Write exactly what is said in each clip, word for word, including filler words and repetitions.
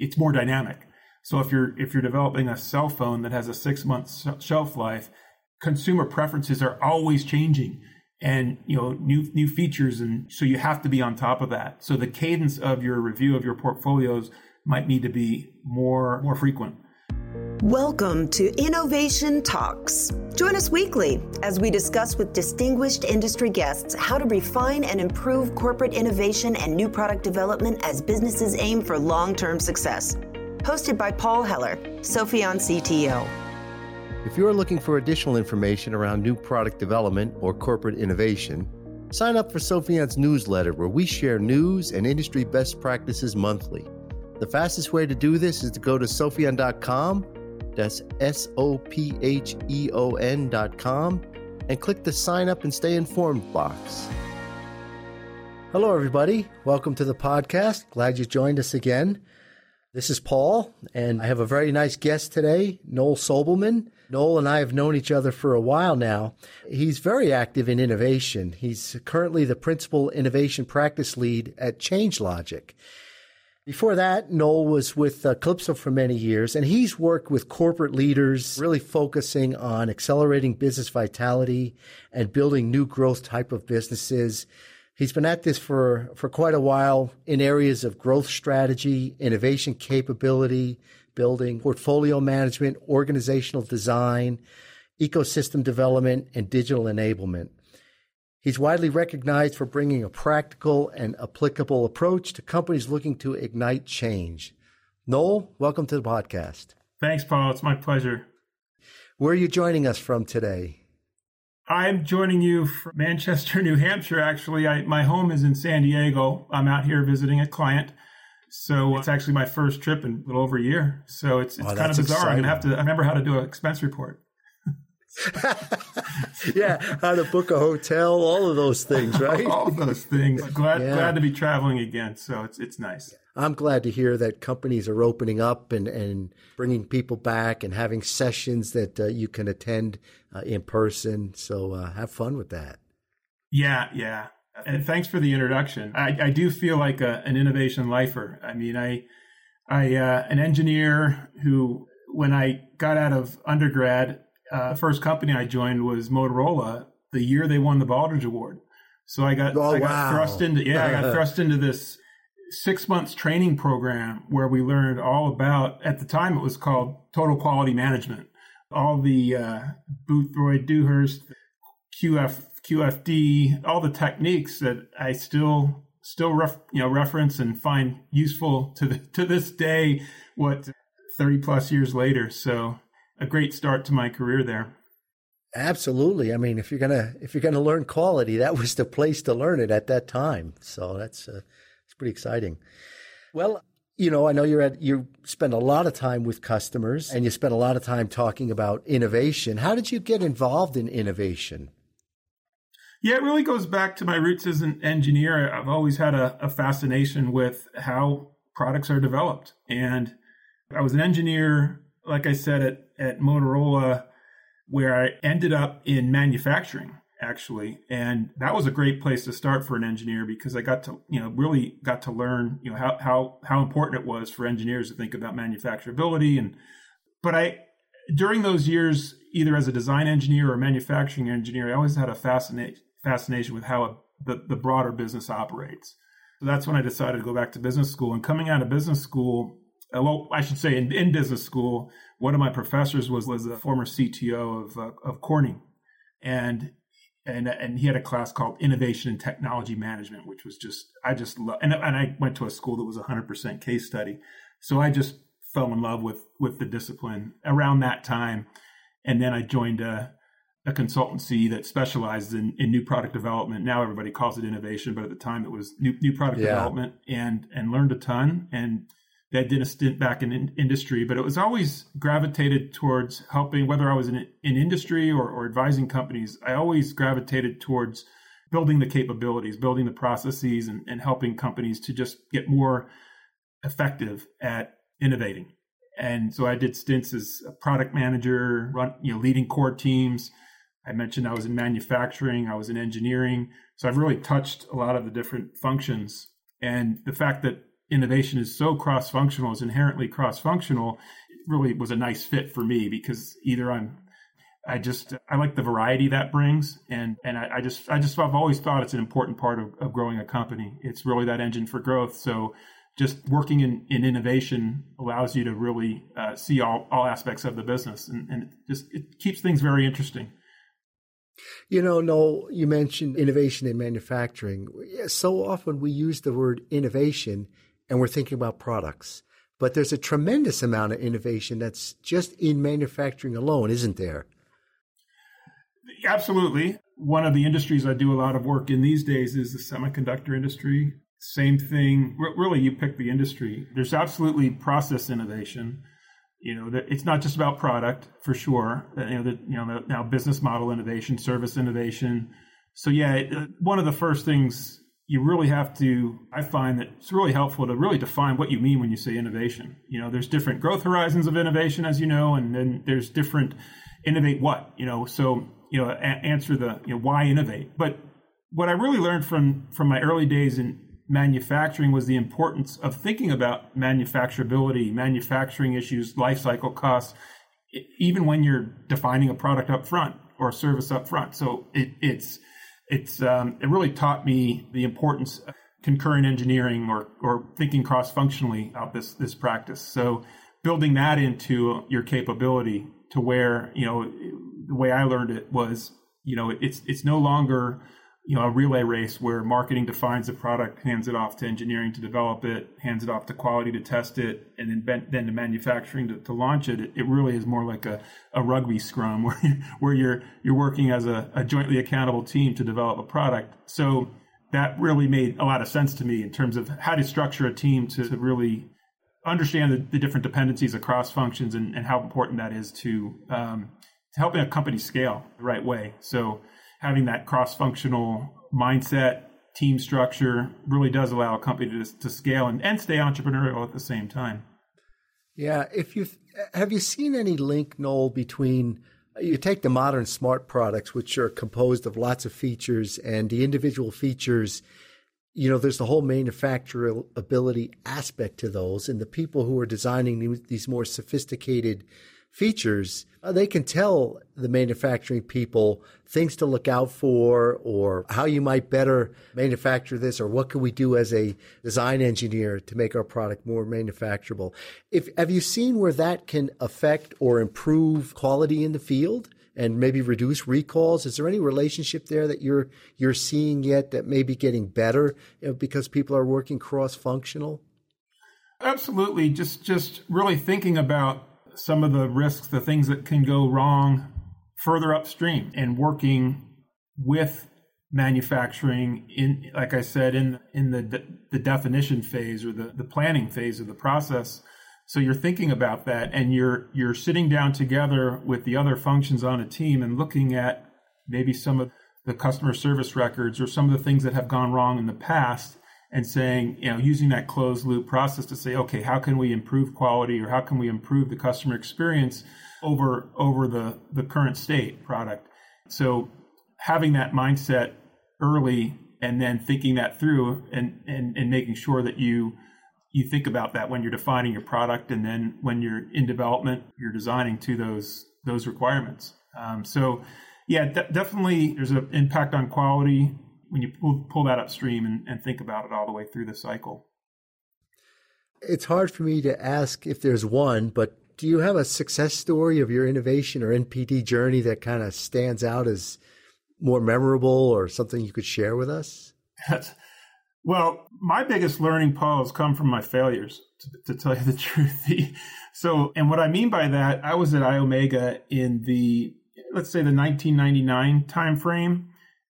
it's more dynamic. So if you're if you're developing a cell phone that has a six month shelf life, consumer preferences are always changing, and you know new new features, and so you have to be on top of that. So the cadence of your review of your portfolios might need to be more more frequent. Welcome to Innovation Talks. Join us weekly as we discuss with distinguished industry guests how to refine and improve corporate innovation and new product development as businesses aim for long-term success. Hosted by Paul Heller, Sopheon C T O. If you're looking for additional information around new product development or corporate innovation, sign up for Sopheon's newsletter where we share news and industry best practices monthly. The fastest way to do this is to go to sopheon dot com. That's S O P H E O N dot com, and click the sign up and stay informed box. Hello, everybody. Welcome to the podcast. Glad you joined us again. This is Paul, and I have a very nice guest today, Noel Sobelman. Noel and I have known each other for a while now. He's very active in innovation. He's currently the principal innovation practice lead at ChangeLogic. Before that, Noel was with uh, Calypso for many years, and he's worked with corporate leaders really focusing on accelerating business vitality and building new growth type of businesses. He's been at this for, for quite a while in areas of growth strategy, innovation capability, building, portfolio management, organizational design, ecosystem development, and digital enablement. He's widely recognized for bringing a practical and applicable approach to companies looking to ignite change. Noel, welcome to the podcast. Thanks, Paul. It's my pleasure. Where are you joining us from today? I'm joining you from Manchester, New Hampshire, actually. I, my home is in San Diego. I'm out here visiting a client. So it's actually my first trip in a little over a year. So it's, it's oh, kind of bizarre. Exciting. I'm going to have to I remember how to do an expense report. Yeah, how to book a hotel, all of those things, right? All of those things. Glad yeah. glad to be traveling again, so it's it's nice. I'm glad to hear that companies are opening up and, and bringing people back and having sessions that uh, you can attend uh, in person, so uh, have fun with that. Yeah, yeah. And thanks for the introduction. I, I do feel like a, an innovation lifer. I mean, I, I uh, an engineer who, when I got out of undergrad, Uh, the first company I joined was Motorola the year they won the Baldrige Award. So I got, oh, I got wow. thrust into yeah, I got thrust into this six months training program where we learned all about, at the time it was called total quality management. All the uh, Boothroyd, Dewhurst, Q F, Q F D, all the techniques that I still still ref, you know reference and find useful to the, to this day. What thirty plus years later, so. A great start to my career there. Absolutely. I mean, if you're gonna if you're gonna learn quality, that was the place to learn it at that time. So that's uh, it's pretty exciting. Well, you know, I know you're at you spend a lot of time with customers, and you spend a lot of time talking about innovation. How did you get involved in innovation? Yeah, it really goes back to my roots as an engineer. I've always had a, a fascination with how products are developed, and I was an engineer. Like I said, at, at Motorola, where I ended up in manufacturing, actually. And that was a great place to start for an engineer because I got to, you know, really got to learn, you know, how how, how important it was for engineers to think about manufacturability. And but I, during those years, either as a design engineer or a manufacturing engineer, I always had a fascinate, fascination with how a, the, the broader business operates. So that's when I decided to go back to business school. And coming out of business school, Uh, well, I should say in, in business school, one of my professors was was a former C T O of uh, of Corning, and and and he had a class called Innovation and Technology Management, which was just I just lo- and and I went to a school that was one hundred percent case study, so I just fell in love with with the discipline around that time, and then I joined a a consultancy that specialized in, in new product development. Now everybody calls it innovation, but at the time it was new new product yeah. development, and and learned a ton and. That did a stint back in, in industry, but it was always gravitated towards helping, whether I was in, in industry or, or advising companies, I always gravitated towards building the capabilities, building the processes, and, and helping companies to just get more effective at innovating. And so I did stints as a product manager, run, you know, leading core teams. I mentioned I was in manufacturing, I was in engineering. So I've really touched a lot of the different functions. And the fact that innovation is so cross-functional, is inherently cross-functional, it really was a nice fit for me, because either I'm, I just, I like the variety that brings. And, and I, I just, I just, I've always thought it's an important part of, of growing a company. It's really that engine for growth. So just working in, in innovation allows you to really uh, see all, all aspects of the business, and, and it just, it keeps things very interesting. You know, Noel, you mentioned innovation in manufacturing. So often we use the word innovation and we're thinking about products, but there's a tremendous amount of innovation that's just in manufacturing alone, isn't there? Absolutely. One of the industries I do a lot of work in these days is the semiconductor industry. Same thing. R- really, you pick the industry. There's absolutely process innovation. You know, it's not just about product, for sure. You know, the, you know now business model innovation, service innovation. So yeah, it, one of the first things you really have to, I find that it's really helpful to really define what you mean when you say innovation. You know, there's different growth horizons of innovation, as you know, and then there's different innovate what, you know, so, you know, a- answer the, you know, why innovate. But what I really learned from, from my early days in manufacturing was the importance of thinking about manufacturability, manufacturing issues, life cycle costs, even when you're defining a product up front or a service up front. So it, it's it's um, it really taught me the importance of concurrent engineering or or thinking cross-functionally about this this practice. So building that into your capability to where, you know, the way I learned it was, you know, it's it's no longer, you know, a relay race where marketing defines the product, hands it off to engineering to develop it, hands it off to quality to test it, and then ben- then to manufacturing to, to launch it. it. It really is more like a, a rugby scrum where you, where you're you're working as a, a jointly accountable team to develop a product. So that really made a lot of sense to me in terms of how to structure a team to, to really understand the, the different dependencies across functions and, and how important that is to um, to helping a company scale the right way. So having that cross-functional mindset, team structure really does allow a company to, to scale and, and stay entrepreneurial at the same time. Yeah. If you have you seen any link, Noel, between, you take the modern smart products, which are composed of lots of features, and the individual features, you know, there's the whole manufacturability aspect to those, and the people who are designing these more sophisticated features, they can tell the manufacturing people things to look out for, or how you might better manufacture this, or what can we do as a design engineer to make our product more manufacturable. If have you seen where that can affect or improve quality in the field and maybe reduce recalls? Is there any relationship there that you're you're seeing yet that may be getting better because people are working cross-functional? Absolutely. Just just really thinking about some of the risks, the things that can go wrong further upstream, and working with manufacturing in, like I said, in in the de- the definition phase or the, the planning phase of the process. So you're thinking about that, and you're you're sitting down together with the other functions on a team and looking at maybe some of the customer service records or some of the things that have gone wrong in the past, and saying, you know, using that closed loop process to say, okay, how can we improve quality, or how can we improve the customer experience over over the, the current state product? So having that mindset early, and then thinking that through, and, and, and making sure that you you think about that when you're defining your product, and then when you're in development, you're designing to those those requirements. Um, so yeah, de- definitely there's an impact on quality when you pull, pull that upstream and, and think about it all the way through the cycle. It's hard for me to ask if there's one, but do you have a success story of your innovation or N P D journey that kind of stands out as more memorable, or something you could share with us? Well, my biggest learning, Paul, has come from my failures, to, to tell you the truth. So, and what I mean by that, I was at Iomega in the, let's say the nineteen ninety-nine timeframe.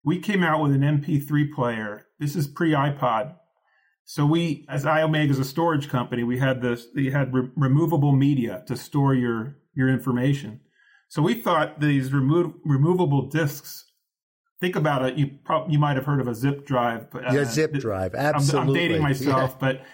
We came out with an M P three player. This is pre-iPod. So we, as Iomega is a storage company, we had this, we had re- removable media to store your, your information. So we thought these remo- removable discs, think about it, you probably, you might have heard of a zip drive. But, uh, yeah, zip th- drive, absolutely. I'm, I'm dating myself, yeah. But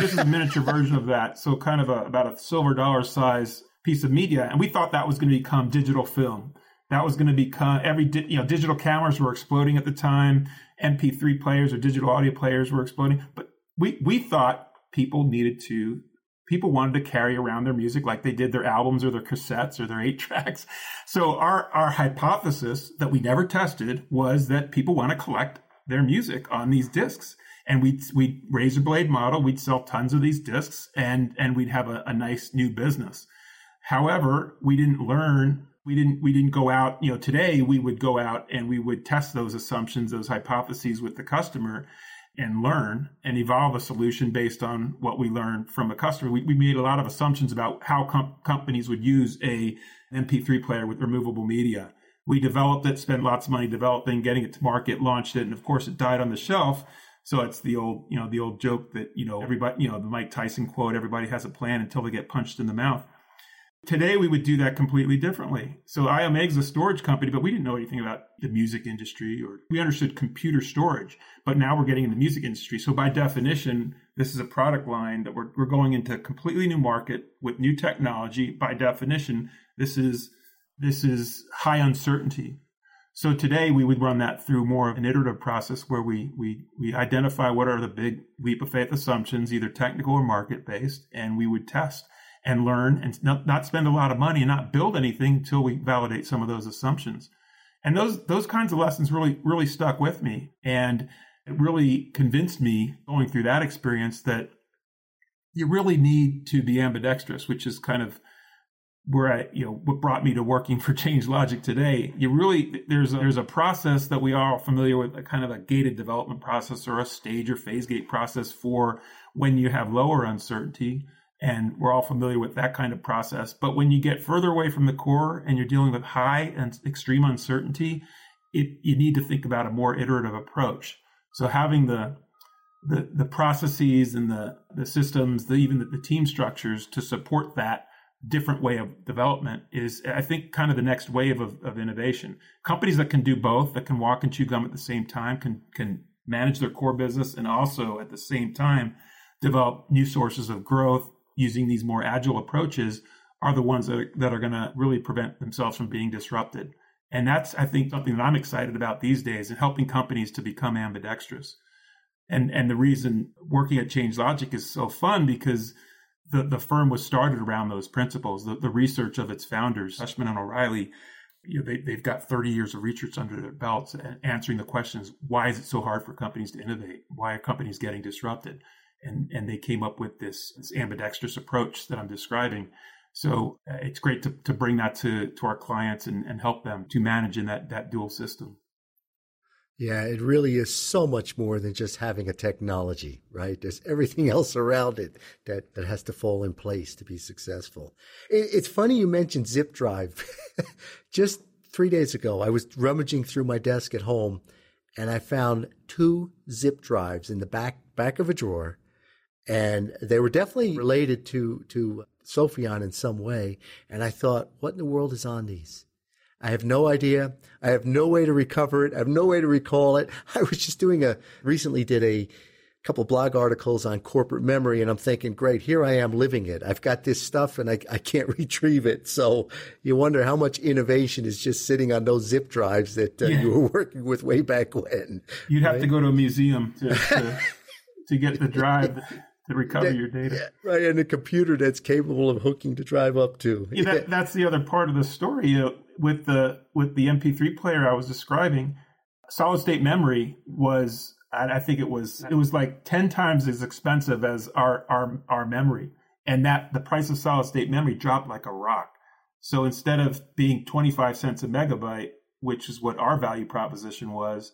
this is a miniature version of that. So kind of a, about a silver dollar size piece of media. And we thought that was going to become digital film. That was going to become every, you know, digital cameras were exploding at the time. M P three players or digital audio players were exploding. But we, we thought people needed to, people wanted to carry around their music like they did their albums or their cassettes or their eight tracks. So our, our hypothesis that we never tested was that people want to collect their music on these discs. And we'd, we'd razor blade model, we'd sell tons of these discs, and, and we'd have a, a nice new business. However, we didn't learn, we didn't, we didn't go out, you know, today we would go out and we would test those assumptions, those hypotheses with the customer and learn and evolve a solution based on what we learned from a customer. We, we made a lot of assumptions about how com- companies would use a M P three player with removable media. We developed it, spent lots of money developing, getting it to market, launched it, and of course it died on the shelf. So it's the old, you know, the old joke that, you know, everybody, you know, the Mike Tyson quote, everybody has a plan until they get punched in the mouth. Today, we would do that completely differently. So Iomega is a storage company, but we didn't know anything about the music industry, or we understood computer storage, but now we're getting in the music industry. So by definition, this is a product line that we're, we're going into a completely new market with new technology. By definition, this is, this is high uncertainty. So today we would run that through more of an iterative process where we we we identify what are the big leap of faith assumptions, either technical or market-based, and we would test and learn and not, not spend a lot of money and not build anything until we validate some of those assumptions. And those those kinds of lessons really, really stuck with me. And it really convinced me going through that experience that you really need to be ambidextrous, which is kind of where I, you know, what brought me to working for ChangeLogic today. You really, there's a, there's a process that we are all familiar with, a kind of a gated development process or a stage or phase gate process for when you have lower uncertainty. And we're all familiar with that kind of process. But when you get further away from the core and you're dealing with high and extreme uncertainty, it, you need to think about a more iterative approach. So having the the, the processes and the, the systems, the, even the, the team structures to support that different way of development is, I think, kind of the next wave of, of innovation. Companies that can do both, that can walk and chew gum at the same time, can can manage their core business and also at the same time develop new sources of growth using these more agile approaches are the ones that are, that are going to really prevent themselves from being disrupted. And that's, I think, something that I'm excited about these days and helping companies to become ambidextrous. And and the reason working at ChangeLogic is so fun because The, the firm was started around those principles. The, the research of its founders, Tushman and O'Reilly, you know, they, they've got thirty years of research under their belts and answering the questions, why is it so hard for companies to innovate? Why are companies getting disrupted? And and they came up with this, this ambidextrous approach that I'm describing. So uh, it's great to, to bring that to, to our clients and, and help them to manage in that, that dual system. Yeah, it really is so much more than just having a technology, right? There's everything else around it that, that has to fall in place to be successful. It, it's funny you mentioned zip drive. Just three days ago, I was rummaging through my desk at home, and I found two zip drives in the back back of a drawer, and they were definitely related to, to Sopheon in some way. And I thought, what in the world is on these? I have no idea. I have no way to recover it. I have no way to recall it. I was just doing a, recently did a couple blog articles on corporate memory, and I'm thinking, great, here I am living it. I've got this stuff and I, I can't retrieve it. So you wonder how much innovation is just sitting on those zip drives that uh, yeah. you were working with way back when. You'd have right? to go to a museum to to, to get the drive. To recover that, your data. Yeah, right, and a computer that's capable of hooking the drive up to. Yeah, that, that's the other part of the story. You know, with the with the M P three player I was describing, solid state memory was, I think it was it was like ten times as expensive as our our, our memory. And that the price of solid state memory dropped like a rock. So instead of being twenty-five cents a megabyte, which is what our value proposition was,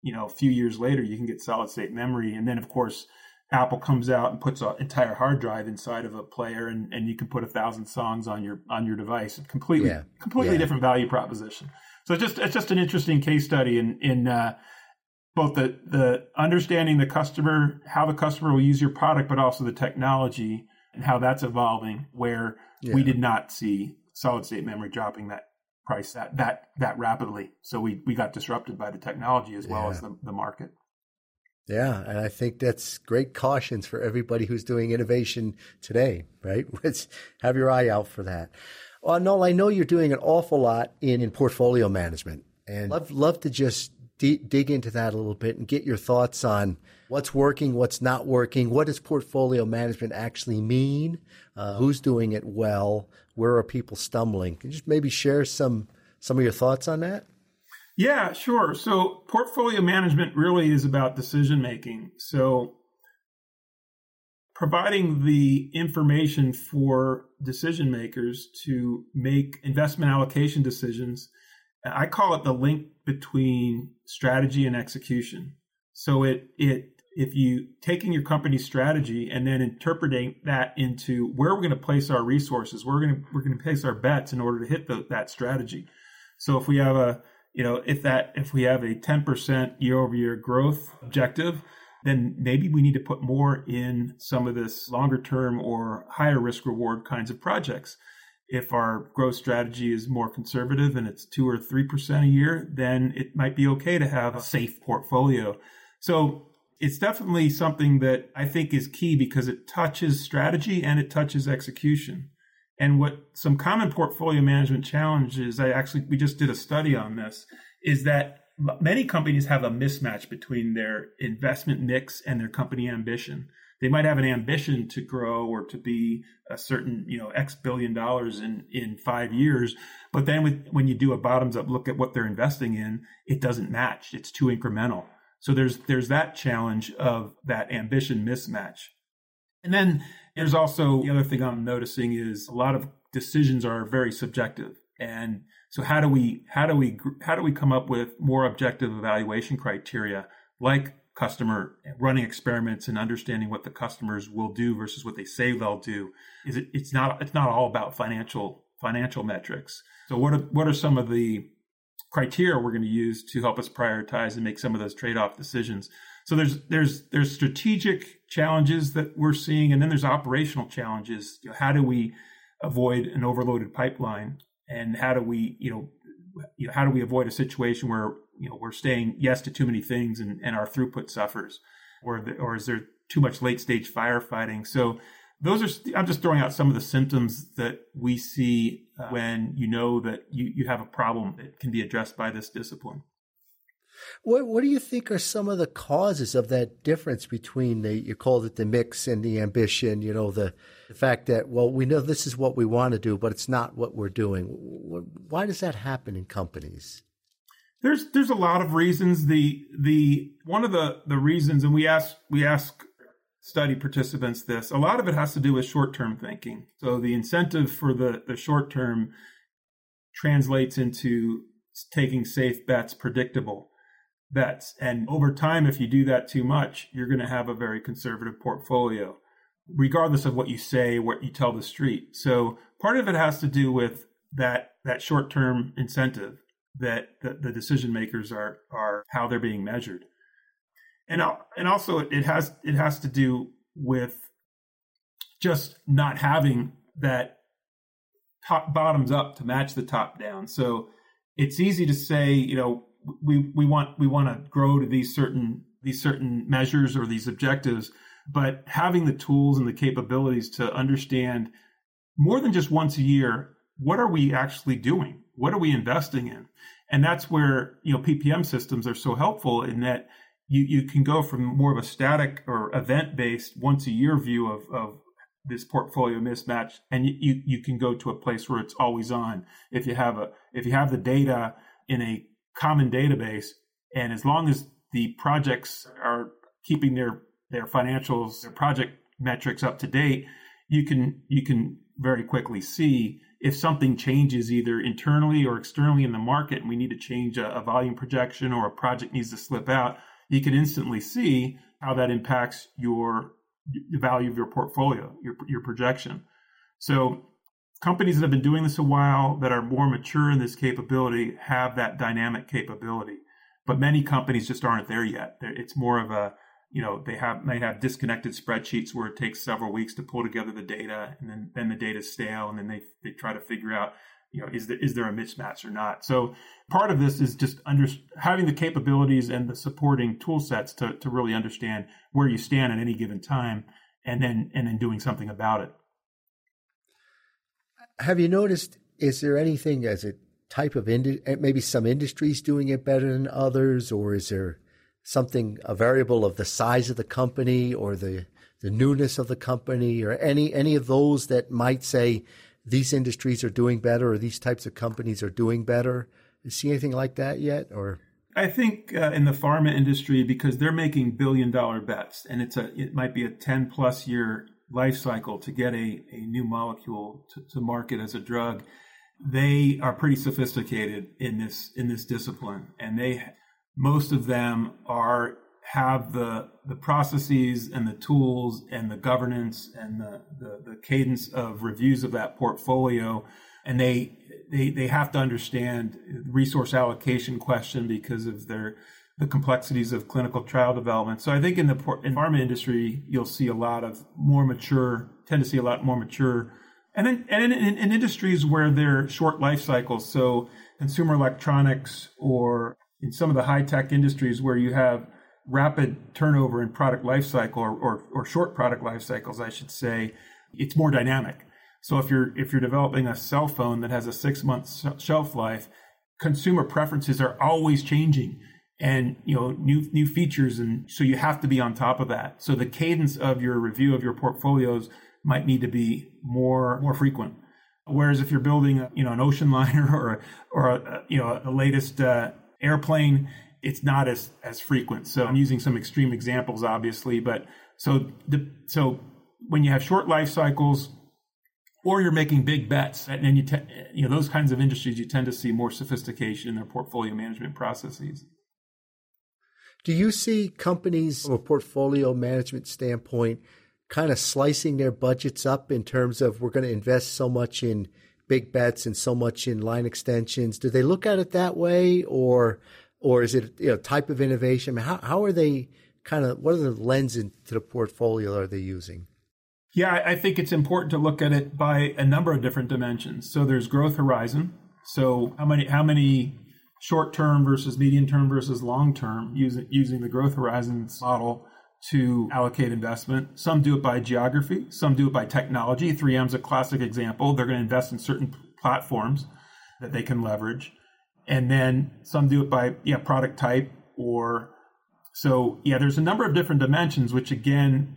you know, a few years later, you can get solid state memory. And then, of course, Apple comes out and puts an entire hard drive inside of a player, and, and you can put a thousand songs on your on your device. Completely, yeah. completely yeah. different value proposition. So just it's just an interesting case study in in uh, both the the understanding the customer, how the customer will use your product, but also the technology and how that's evolving. Where yeah. we did not see solid state memory dropping that price that that that rapidly. So we we got disrupted by the technology as well yeah. as the, the market. Yeah, and I think that's great cautions for everybody who's doing innovation today, right? Let's have your eye out for that. Well, Noel, I know you're doing an awful lot in, in portfolio management, and I'd love, love to just d- dig into that a little bit and get your thoughts on what's working, what's not working, what does portfolio management actually mean, uh, who's doing it well, where are people stumbling? Can you just maybe share some some of your thoughts on that? Yeah, sure. So portfolio management really is about decision making. So providing the information for decision makers to make investment allocation decisions. I call it the link between strategy and execution. So it it if you taking your company's strategy and then interpreting that into where we're going to place our resources, we're going to we're going to place our bets in order to hit the, that strategy. So if we have a You know, if that if we have a ten percent year-over-year growth objective, then maybe we need to put more in some of this longer-term or higher risk-reward kinds of projects. If our growth strategy is more conservative and it's two or three percent a year, then it might be okay to have a safe portfolio. So it's definitely something that I think is key because it touches strategy and it touches execution. And what some common portfolio management challenges, I actually, we just did a study on this, is that many companies have a mismatch between their investment mix and their company ambition. They might have an ambition to grow or to be a certain, you know, X billion dollars in, in five years. But then with, when you do a bottoms up look at what they're investing in, it doesn't match. It's too incremental. So there's, there's that challenge of that ambition mismatch. And then there's also the other thing I'm noticing is a lot of decisions are very subjective. And so how do we how do we how do we come up with more objective evaluation criteria like customer running experiments and understanding what the customers will do versus what they say they'll do? Is it it's not it's not all about financial financial metrics. So what are, what are some of the criteria we're going to use to help us prioritize and make some of those trade-off decisions? So there's there's there's strategic challenges that we're seeing, and then there's operational challenges. You know, how do we avoid an overloaded pipeline, and how do we you know, you know how do we avoid a situation where you know we're saying yes to too many things and, and our throughput suffers, or the, or is there too much late stage firefighting? So those are I'm just throwing out some of the symptoms that we see uh, when you know that you, you have a problem that can be addressed by this discipline. What what do you think are some of the causes of that difference between the, you called it the mix and the ambition, you know, the, the fact that, well, we know this is what we want to do, but it's not what we're doing. Why does that happen in companies? There's there's a lot of reasons. The the one of the, the reasons, and we ask we ask study participants this, a lot of it has to do with short-term thinking. So the incentive for the, the short-term translates into taking safe bets, predictable bets. And over time, if you do that too much, you're going to have a very conservative portfolio, regardless of what you say, what you tell the street. So part of it has to do with that that short-term incentive that the, the decision makers are are how they're being measured, and and also it has it has to do with just not having that top bottoms up to match the top down. So it's easy to say, you know. We we want we want to grow to these certain these certain measures or these objectives, but having the tools and the capabilities to understand more than just once a year, what are we actually doing? What are we investing in? And that's where you know P P M systems are so helpful in that you, you can go from more of a static or event-based once a year view of of this portfolio mismatch, and you you can go to a place where it's always on. If you have a if you have the data in a common database, and as long as the projects are keeping their their financials, their project metrics up to date, you can you can very quickly see if something changes either internally or externally in the market, and we need to change a, a volume projection or a project needs to slip out. You can instantly see how that impacts your the value of your portfolio, your your projection. So companies that have been doing this a while that are more mature in this capability have that dynamic capability, but many companies just aren't there yet. It's more of a, you know, they have might have disconnected spreadsheets where it takes several weeks to pull together the data, and then, then the data's stale, and then they they try to figure out, you know, is there is there a mismatch or not? So part of this is just under, having the capabilities and the supporting tool sets to to really understand where you stand at any given time, and then and then doing something about it. Have you noticed, is there anything as a type of industry, maybe some industries doing it better than others, or is there something, a variable of the size of the company or the, the newness of the company, or any, any of those that might say these industries are doing better or these types of companies are doing better? Do you see anything like that yet? Or I think uh, in the pharma industry, because they're making billion dollar bets, and it's a, it might be a ten plus year life cycle to get a, a new molecule to, to market as a drug. They are pretty sophisticated in this, in this discipline. And they, most of them are, have the, the processes and the tools and the governance and the, the, the cadence of reviews of that portfolio. And they, they, they have to understand resource allocation question because of their, the complexities of clinical trial development. So I think in the in pharma industry, you'll see a lot of more mature, tend to see a lot more mature. And then, and in, in, in industries where they're short life cycles, so consumer electronics, or in some of the high tech industries where you have rapid turnover in product life cycle, or, or, or short product life cycles, I should say, it's more dynamic. So if you're if you're developing a cell phone that has a six month shelf life, consumer preferences are always changing, and you know new new features, and so you have to be on top of that. So the cadence of your review of your portfolios might need to be more more frequent. Whereas if you're building a, you know an ocean liner or a, or a, you know the latest uh, airplane, it's not as as frequent. So I'm using some extreme examples, obviously, but so the, so when you have short life cycles, or you're making big bets, and then you te- you know those kinds of industries, you tend to see more sophistication in their portfolio management processes. Do you see companies from a portfolio management standpoint kind of slicing their budgets up in terms of, we're going to invest so much in big bets and so much in line extensions? Do they look at it that way, or or is it you know type of innovation? How how are they kind of, what are the lenses to the portfolio are they using? Yeah, I think it's important to look at it by a number of different dimensions. So there's growth horizon. So how many how many short-term versus medium-term versus long-term, using using the growth horizons model to allocate investment. Some do it by geography. Some do it by technology. three M's a classic example. They're going to invest in certain platforms that they can leverage. And then some do it by yeah product type. Or so yeah, there's a number of different dimensions, which again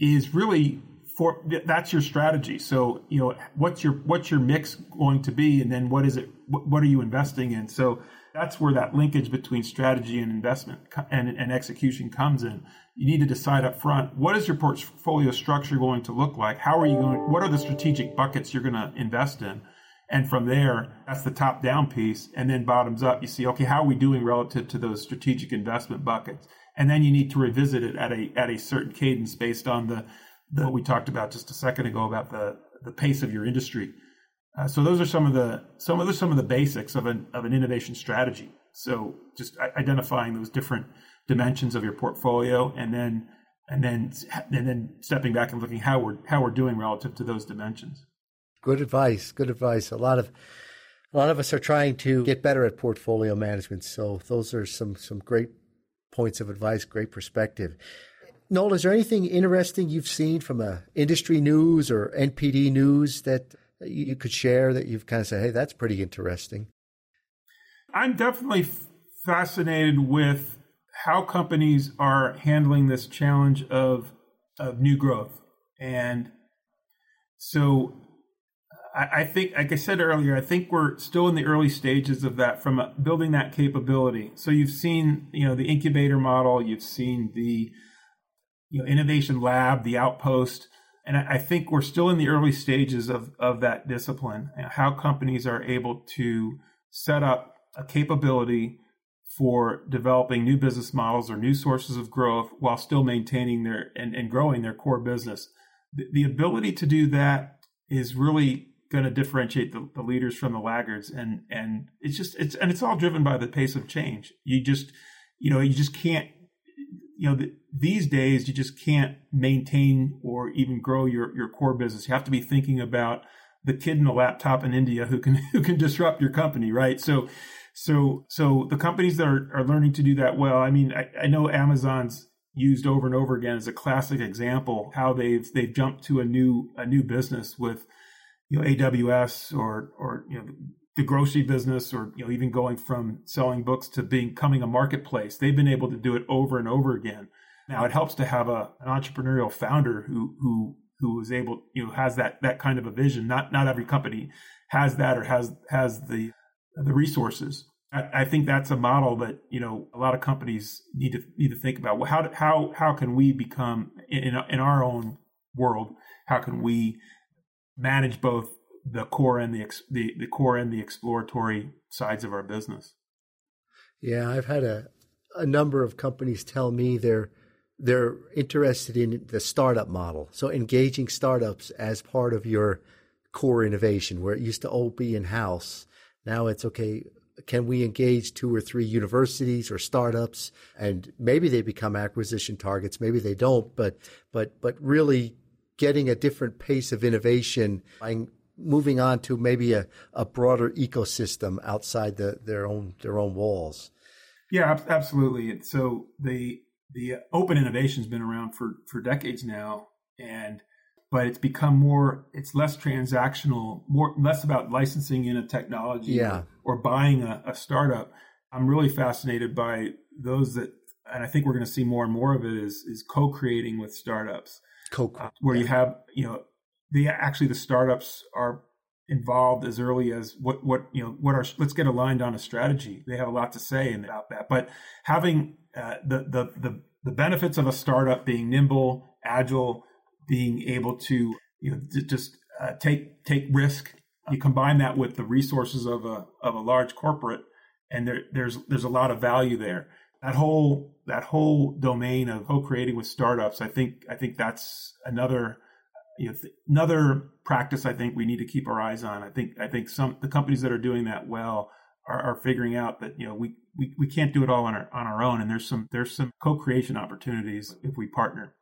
is really for, that's your strategy. So, you know, what's your, what's your mix going to be? And then what is it, what are you investing in? So that's where that linkage between strategy and investment and, and execution comes in. You need to decide up front, what is your portfolio structure going to look like? How are you going, what are the strategic buckets you're going to invest in? And from there, that's the top down piece. And then bottoms up, you see, okay, how are we doing relative to those strategic investment buckets? And then you need to revisit it at a at a certain cadence based on the, the what we talked about just a second ago about the, the pace of your industry. Uh, so those are some of the some of the, some of the basics of an of an innovation strategy. So just identifying those different dimensions of your portfolio, and then and then and then stepping back and looking how we're how we're doing relative to those dimensions. Good advice. Good advice. A lot of a lot of us are trying to get better at portfolio management. So those are some some great points of advice, great perspective. Noel, is there anything interesting you've seen from a industry news or N P D news that you could share that you've kind of said, hey, that's pretty interesting? I'm definitely f- fascinated with how companies are handling this challenge of of new growth. And so I, I think, like I said earlier, I think we're still in the early stages of that, from a, building that capability. So you've seen, you know, the incubator model, you've seen the, you know, innovation lab, the outpost, and I, I think we're still in the early stages of of that discipline and how companies are able to set up a capability for developing new business models or new sources of growth while still maintaining their and, and growing their core business. The, the ability to do that is really going to differentiate the, the leaders from the laggards. And, and it's just, it's, and it's all driven by the pace of change. You just, you know, you just can't, you know, the, these days you just can't maintain or even grow your, your core business. You have to be thinking about the kid in the laptop in India who can, who can disrupt your company. Right. So, so, so the companies that are, are learning to do that well, I mean, I, I know Amazon's used over and over again as a classic example, how they've, they've jumped to a new, a new business with, you know, A W S or, or, you know, the grocery business, or you know, even going from selling books to being, becoming a marketplace, they've been able to do it over and over again. Now it helps to have a an entrepreneurial founder who who who is able, you know, has that that kind of a vision. Not not every company has that or has has the the resources. I, I think that's a model that, you know, a lot of companies need to need to think about. Well, how how how can we become in in our own world? How can we manage both the core and the, the the core and the exploratory sides of our business? Yeah, I've had a a number of companies tell me they're they're interested in the startup model. So engaging startups as part of your core innovation, where it used to all be in house, now it's okay. Can we engage two or three universities or startups, and maybe they become acquisition targets, maybe they don't, but but but really getting a different pace of innovation by moving on to maybe a, a broader ecosystem outside the, their own their own walls. Yeah, absolutely. So the the open innovation's been around for, for decades now, and but it's become more, it's less transactional, more less about licensing in a technology yeah. or, or buying a, a startup. I'm really fascinated by those that, and I think we're going to see more and more of it is is co-creating with startups, Co- uh, where yeah. you have you know. The actually the startups are involved as early as what what you know what are let's get aligned on a strategy. They have a lot to say about that. But having uh, the, the the the benefits of a startup being nimble, agile, being able to you know just uh, take take risk. You combine that with the resources of a of a large corporate, and there there's there's a lot of value there. That whole that whole domain of co-creating with startups, I think I think that's another. You know, th- another practice I think we need to keep our eyes on. I think I think some the companies that are doing that well are, are figuring out that you know we, we, we can't do it all on our on our own, and there's some there's some co-creation opportunities if we partner.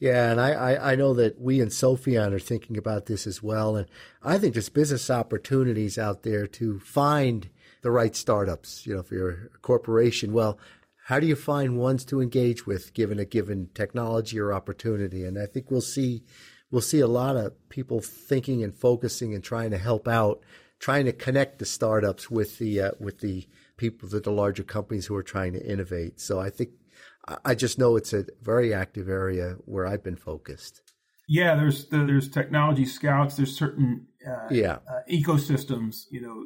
Yeah, and I, I, I know that we and Sopheon are thinking about this as well, and I think there's business opportunities out there to find the right startups. You know, if you're a corporation, well. How do you find ones to engage with given a given technology or opportunity? And I think we'll see we'll see a lot of people thinking and focusing and trying to help out, trying to connect the startups with the uh, with the people that the larger companies who are trying to innovate. So I think I just know it's a very active area where I've been focused. Yeah, there's there's technology scouts. There's certain uh, yeah. uh, ecosystems, you know,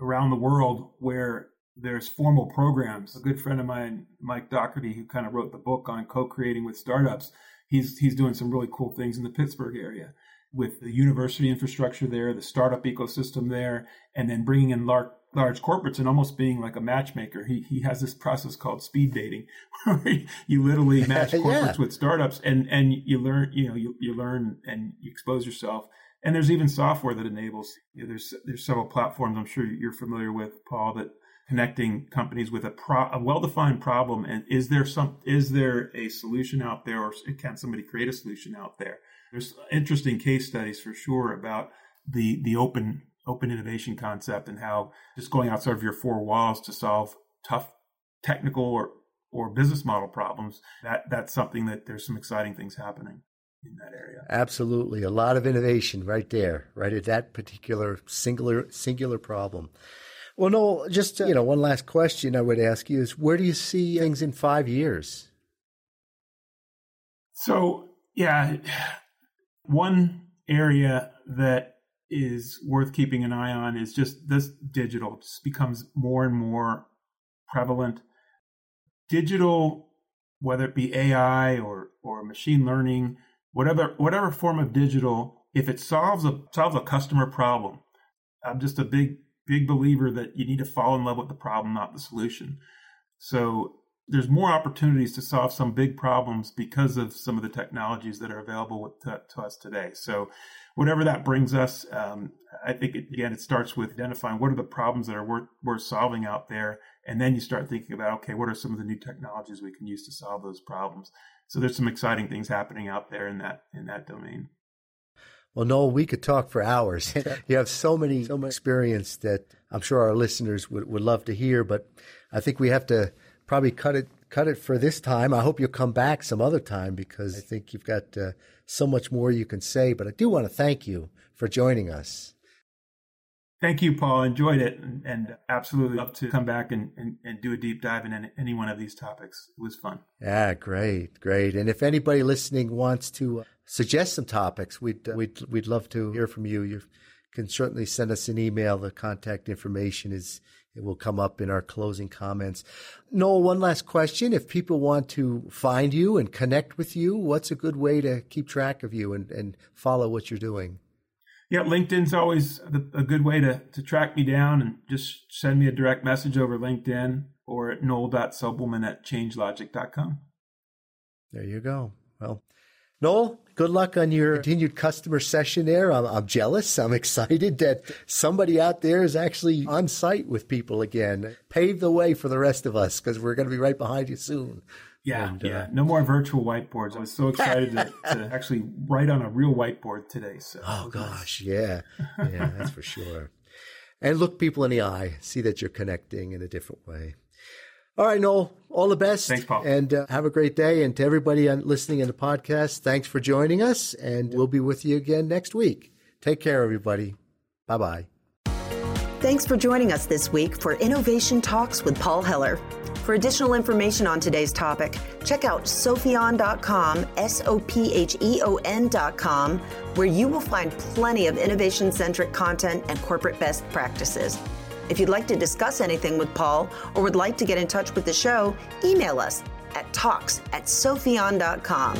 around the world where. There's formal programs. A good friend of mine, Mike Docherty, who kind of wrote the book on co-creating with startups, he's he's doing some really cool things in the Pittsburgh area with the university infrastructure there, the startup ecosystem there, and then bringing in large, large corporates and almost being like a matchmaker. He he has this process called speed dating, where you literally match corporates yeah. with startups, and, and you learn you know you, you learn and you expose yourself. And there's even software that enables. You know, there's there's several platforms I'm sure you're familiar with, Paul, that. Connecting companies with a, pro, a well-defined problem, and is there some is there a solution out there, or can somebody create a solution out there? There's interesting case studies for sure about the the open open innovation concept and how just going outside of your four walls to solve tough technical or or business model problems. That that's something that there's some exciting things happening in that area. Absolutely, a lot of innovation right there, right at that particular singular singular problem. Well, Noel, just uh, you know, one last question I would ask you is, where do you see things in five years? So, yeah, one area that is worth keeping an eye on is just this digital. It just becomes more and more prevalent. Digital, whether it be A I or or machine learning, whatever whatever form of digital, if it solves a solves a customer problem, I'm just a big Big believer that you need to fall in love with the problem, not the solution. So there's more opportunities to solve some big problems because of some of the technologies that are available with, to, to us today. So whatever that brings us, um, I think, it, again, it starts with identifying what are the problems that are worth, worth solving out there. And then you start thinking about, okay, what are some of the new technologies we can use to solve those problems? So there's some exciting things happening out there in that in that domain. Well, Noel, we could talk for hours. You have so many, so much experience that I'm sure our listeners would, would love to hear, but I think we have to probably cut it cut it for this time. I hope you'll come back some other time because I think you've got uh, so much more you can say, but I do want to thank you for joining us. Thank you, Paul. Enjoyed it, and, and absolutely love to come back and, and, and do a deep dive in any, any one of these topics. It was fun. Yeah, great, great. And if anybody listening wants to suggest some topics, we'd uh, we'd we'd love to hear from you. You can certainly send us an email. The contact information is it will come up in our closing comments. Noel, one last question: if people want to find you and connect with you, what's a good way to keep track of you and, and follow what you're doing? Yeah, LinkedIn's always a good way to, to track me down, and just send me a direct message over LinkedIn or at noel dot sobelman at change logic dot com. There you go. Well, Noel, good luck on your continued customer session there. I'm, I'm jealous. I'm excited that somebody out there is actually on site with people again. Pave the way for the rest of us, because we're going to be right behind you soon. Yeah, and, yeah. Uh, no more virtual whiteboards. I was so excited to, to actually write on a real whiteboard today. So. Oh, gosh, yeah. Yeah, that's for sure. And look people in the eye. See that you're connecting in a different way. All right, Noel, all the best. Thanks, Paul. And uh, have a great day. And to everybody listening in the podcast, thanks for joining us. And we'll be with you again next week. Take care, everybody. Bye-bye. Thanks for joining us this week for Innovation Talks with Paul Heller. For additional information on today's topic, check out sopheon dot com, S O P H E O N dot com, where you will find plenty of innovation-centric content and corporate best practices. If you'd like to discuss anything with Paul or would like to get in touch with the show, email us at talks at sopheon dot com.